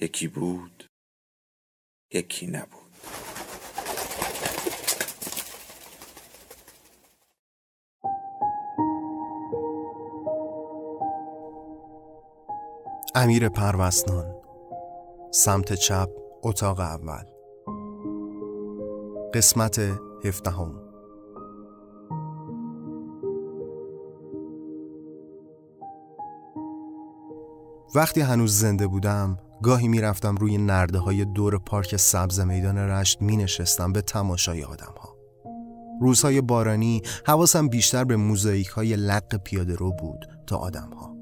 یکی بود، یکی نبود. امیر پروسنان، سمت چپ، اتاق اول، قسمت 17. وقتی هنوز زنده بودم گاهی میرفتم روی نرده‌های دور پارک سبز میدان رشت مینشستم به تماشای آدم‌ها. روزهای بارانی حواسم بیشتر به موزاییک‌های لق پیاده‌رو بود تا آدم‌ها.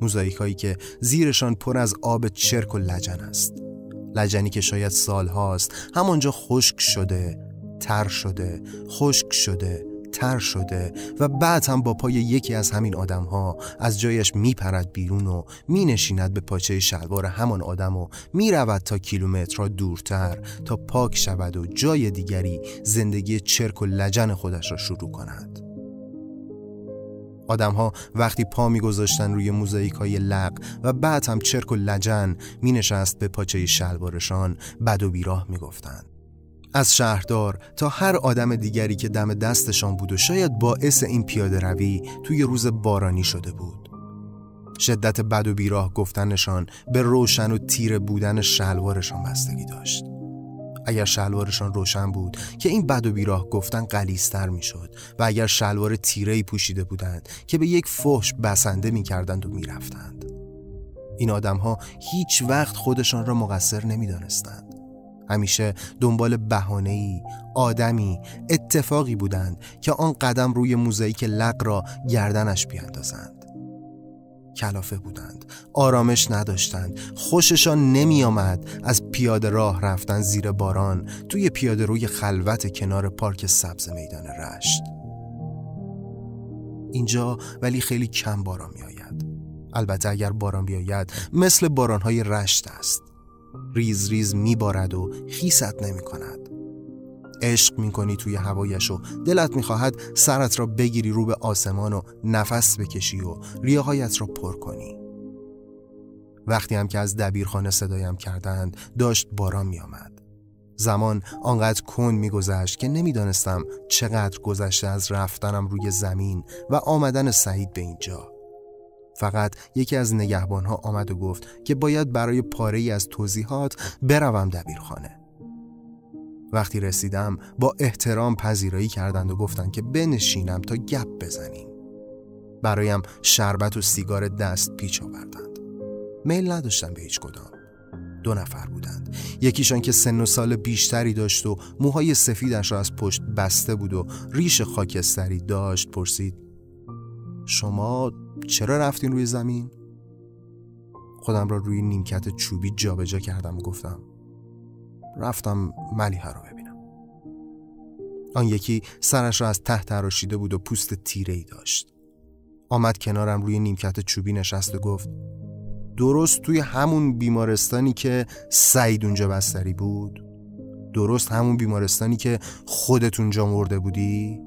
موزاییک‌هایی که زیرشان پر از آب چرک و لجن است. لجنی که شاید سال‌هاست همانجا خشک شده، تر شده، خشک شده، تر شده و بعد هم با پای یکی از همین آدم‌ها از جایش میپرد بیرون و مینشیند به پاچه شلوار همان آدم و میرود تا کیلومترها دورتر تا پاک شود و جای دیگری زندگی چرک و لجن خودش را شروع کند. آدم‌ها وقتی پا می‌گذاشتند روی موزاییک‌های لق و بعد هم چرک و لجن مینشست به پاچه شلوارشان بد و بیراه می‌گفتند. از شهردار تا هر آدم دیگری که دم دستشان بود و شاید باعث این پیاده روی توی روز بارانی شده بود. شدت بد و بیراه گفتنشان به روشن و تیره بودن شلوارشان بستگی داشت. اگر شلوارشان روشن بود که این بد و بیراه گفتن غلیظ‌تر میشد و اگر شلوار تیره‌ای پوشیده بودند که به یک فحش بسنده میکردند و میرفتند. این آدم‌ها هیچ وقت خودشان را مقصر نمیدانستند. همیشه دنبال بهانه‌ای، آدمی، اتفاقی بودند که آن قدم روی موزاییک لق را گردنش بیاندازند. کلافه بودند، آرامش نداشتند، خوششان نمی آمد از پیاده راه رفتن زیر باران توی پیاده روی خلوت کنار پارک سبز میدان رشت. اینجا ولی خیلی کم باران می آید. البته اگر باران بیاید مثل بارانهای رشت است. ریز ریز میبارد و خیست نمی کند. عشق می کنی توی هوایش و دلت می خواهد سرت را بگیری رو به آسمان و نفس بکشی و ریه‌هایت را پر کنی. وقتی هم که از دبیرخانه صدایم کردند داشت باران می آمد. زمان آنقدر کند می گذشت که نمی دانستم چقدر گذشته از رفتنم روی زمین و آمدن سعید به اینجا. فقط یکی از نگهبانها آمد و گفت که باید برای پاره‌ای از توضیحات بروم دبیرخانه. وقتی رسیدم با احترام پذیرایی کردند و گفتند که بنشینم تا گپ بزنیم. برایم شربت و سیگار دست پیچ آوردند. میل نداشتم به هیچ کدام. 2 نفر بودند. یکیشان که سن و سال بیشتری داشت و موهای سفیدش را از پشت بسته بود و ریش خاکستری داشت پرسید: شما چرا رفتین روی زمین؟ خودم را روی نیمکت چوبی جابجا کردم و گفتم رفتم ملیحه رو ببینم. آن یکی سرش را از ته تراشیده بود و پوست تیره‌ای داشت. آمد کنارم روی نیمکت چوبی نشست و گفت درست توی همون بیمارستانی که سعید اونجا بستری بود؟ درست همون بیمارستانی که خودت اونجا مرده بودی؟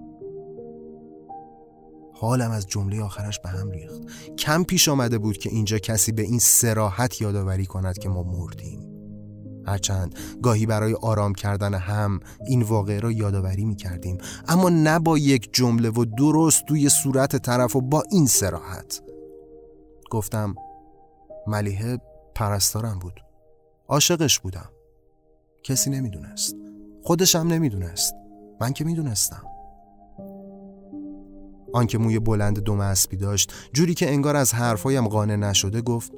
حالم از جمله آخرش به هم ریخت. کم پیش آمده بود که اینجا کسی به این صراحت یادآوری کند که ما مردیم. هرچند گاهی برای آرام کردن هم این واقعه را یادآوری می‌کردیم، اما نه با یک جمله و درست توی صورت طرف و با این صراحت. گفتم ملیحه پرستارم بود. عاشقش بودم. کسی نمی‌دونست. خودشم نمی‌دونست. من که می‌دونستم. آن که موی بلند دم اسبی داشت جوری که انگار از حرفایم قانع نشده گفت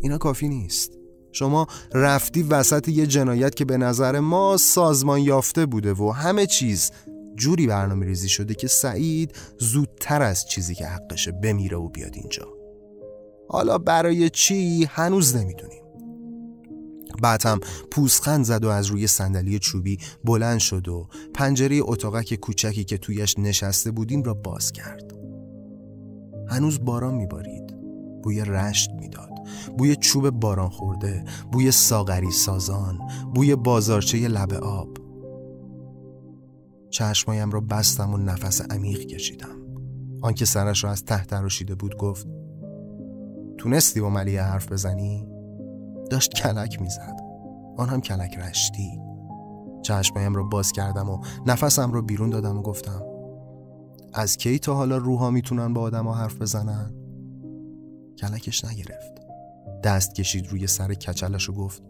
اینا کافی نیست. شما رفتی وسط یه جنایت که به نظر ما سازمان یافته بوده و همه چیز جوری برنامه ریزی شده که سعید زودتر از چیزی که حقشه بمیره و بیاد اینجا. حالا برای چی هنوز نمیدونیم. بعد هم پوزخند زد و از روی صندلی چوبی بلند شد و پنجره اتاقک کوچکی که تویش نشسته بودیم را باز کرد. هنوز باران میبارید، بوی رشت میداد، بوی چوب باران خورده، بوی ساغری سازان، بوی بازارچه لب آب. چشمایم را بستم و نفس عمیق کشیدم. آن که سرش را از ته تراشیده بود گفت: تونستی با ملیه حرف بزنی؟ داشت کلک میزد، آن هم کلک رشتی. چشمایم را باز کردم و نفسم را بیرون دادم و گفتم: از کی تا حالا روحا میتونن با آدم ها حرف بزنن؟ کلکش نگرفت، دست کشید روی سر کچلش و گفت: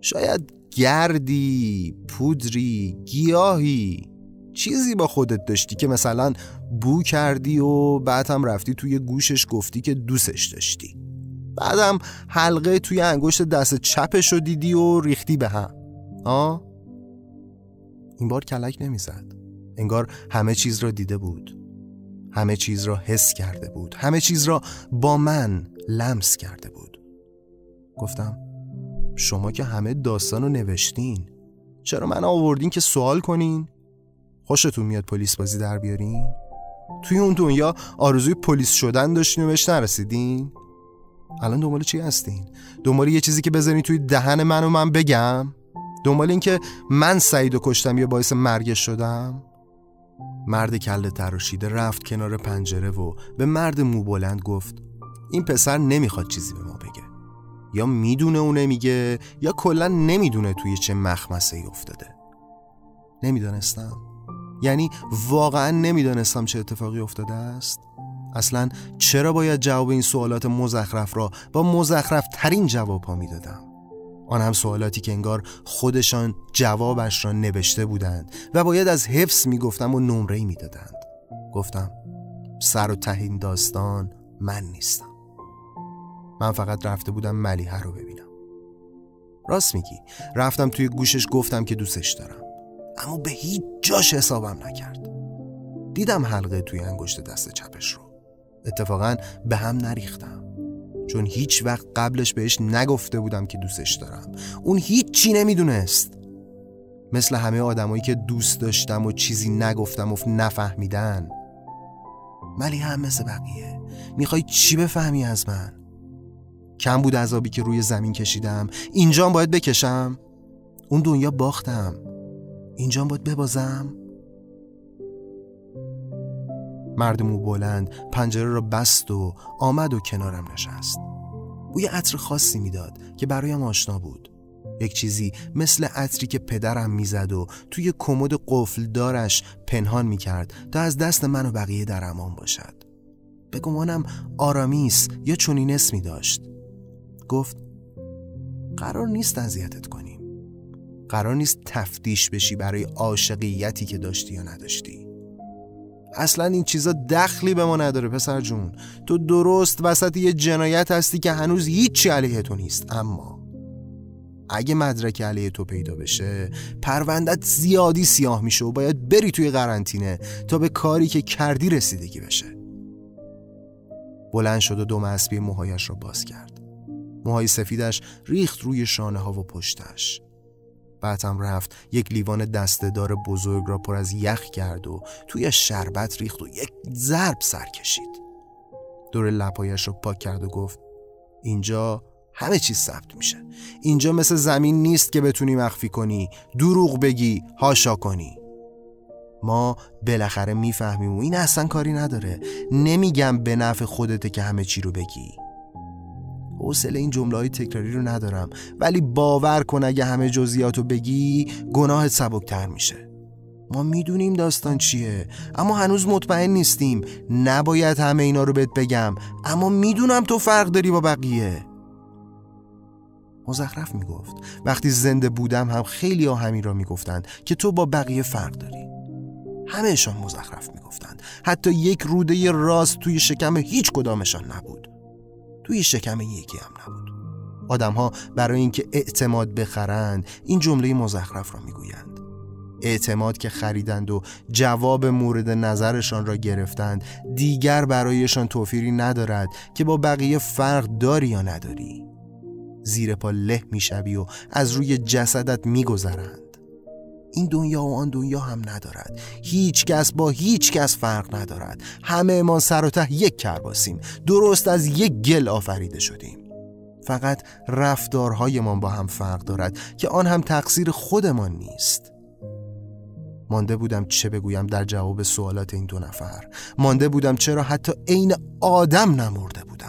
شاید گردی، پودری، گیاهی، چیزی با خودت داشتی که مثلا بو کردی و بعد هم رفتی توی گوشش گفتی که دوستش داشتی، بعد هم حلقه توی انگشت دست چپش رو دیدی و ریختی به هم. این بار کلک نمیزد، انگار همه چیز را دیده بود، همه چیز را حس کرده بود، همه چیز را با من لمس کرده بود. گفتم: شما که همه داستان رو نوشتین، چرا من آوردین که سوال کنین؟ خوشتون میاد پلیس بازی در بیارین؟ توی اون دنیا آرزوی پلیس شدن داشتین و بهش نرسیدین؟ الان دنبال چی هستین؟ دنبال یه چیزی که بذارین توی دهن من و من بگم؟ دنبال این که من سعیدو کشتم یا باعث مرگش شدم؟ مرد کله تراشیده رفت کنار پنجره و به مرد مو بلند گفت: این پسر نمیخواد چیزی به ما بگه، یا میدونه و نمیگه یا کلا نمیدونه توی چه مخمسه‌ای افتاده. نمیدونستم، یعنی واقعا نمیدونستم چه اتفاقی افتاده است. اصلا چرا باید جواب این سوالات مزخرف را با مزخرف ترین جواب ها میدادم؟ آن هم سوالاتی که انگار خودشان جوابش را نوشته بودند و باید از حفظ میگفتم و نمره‌ای میدادند. گفتم: سر و ته این داستان من نیستم، من فقط رفته بودم ملیحه رو ببینم. راست میگی، رفتم توی گوشش گفتم که دوستش دارم، اما به هیچ جاش حسابم نکرد. دیدم حلقه توی انگشت دست چپش رو، اتفاقا به هم نریختم، چون هیچ وقت قبلش بهش نگفته بودم که دوستش دارم. اون هیچ چی نمیدونست، مثل همه آدمایی که دوست داشتم و چیزی نگفتم و نفهمیدن. ملیحه هم مثل بقیه، میخوای چی بفهمی از من؟ کم بود عذابی که روی زمین کشیدم، اینجام باید بکشم؟ اون دنیا باختم، اینجام باید ببازم؟ مرد مو بلند پنجره را بست و آمد و کنارم نشست. بوی عطر خاصی میداد که برایم آشنا بود، یک چیزی مثل عطری که پدرم میزد و توی کمد قفلدارش پنهان میکرد تا از دست من و بقیه در امان باشد. به گمانم آرامیس یا چنین اسمی داشت. گفت: قرار نیست اذیتت کنیم، قرار نیست تفتیش بشی برای عاشقیتی که داشتی یا نداشتی، اصلا این چیزا دخلی به ما نداره پسر جون، تو درست وسط یه جنایت هستی که هنوز هیچی علیه تو نیست، اما اگه مدرک علیه تو پیدا بشه پروندت زیادی سیاه میشه و باید بری توی قرنطینه تا به کاری که کردی رسیدگی بشه. بلند شد و دم اسبی موهایش را باز کرد، موهای سفیدش ریخت روی شانه ها و پشتش. بعدم رفت یک لیوان دسته‌دار بزرگ را پر از یخ کرد و توی شربت ریخت و یک ضرب سر کشید. دور لب‌هایش را پاک کرد و گفت: اینجا همه چیز ثبت میشه، اینجا مثل زمین نیست که بتونی مخفی کنی، دروغ بگی، هاشا کنی. ما بالاخره میفهمیم و این اصلا کاری نداره، نمیگم به نفع خودته که همه چی رو بگی. حوصله این جمله‌های تکراری رو ندارم، ولی باور کن اگه همه جزئیاتو بگی گناهت سبکتر میشه. ما میدونیم داستان چیه، اما هنوز مطمئن نیستیم. نباید همه اینا رو بهت بگم، اما میدونم تو فرق داری با بقیه. مزخرف میگفت. وقتی زنده بودم هم خیلی ها همین را میگفتن که تو با بقیه فرق داری. همهشان مزخرف میگفتند، حتی یک روده راست توی شکم هیچ کدامشان نبود، توی شکم یکی هم نبود. آدم‌ها برای اینکه اعتماد بخرند این جمله مزخرف را میگویند. اعتماد که خریدند و جواب مورد نظرشان را گرفتند دیگر برایشان توفیری ندارد که با بقیه فرق داری یا نداری. زیر پا له میشوی و از روی جسدت میگذرند. این دنیا و آن دنیا هم ندارد، هیچ کس با هیچ کس فرق ندارد، همه ما سر و ته یک کرباسیم، درست از یک گل آفریده شدیم، فقط رفتارهایمان با هم فرق دارد که آن هم تقصیر خودمان نیست. مانده بودم چه بگویم در جواب سوالات این دو نفر، مانده بودم چرا حتی عین آدم نمرده بودم.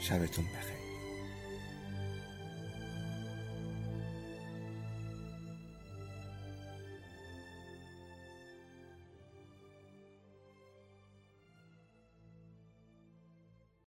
شبتون بخیر.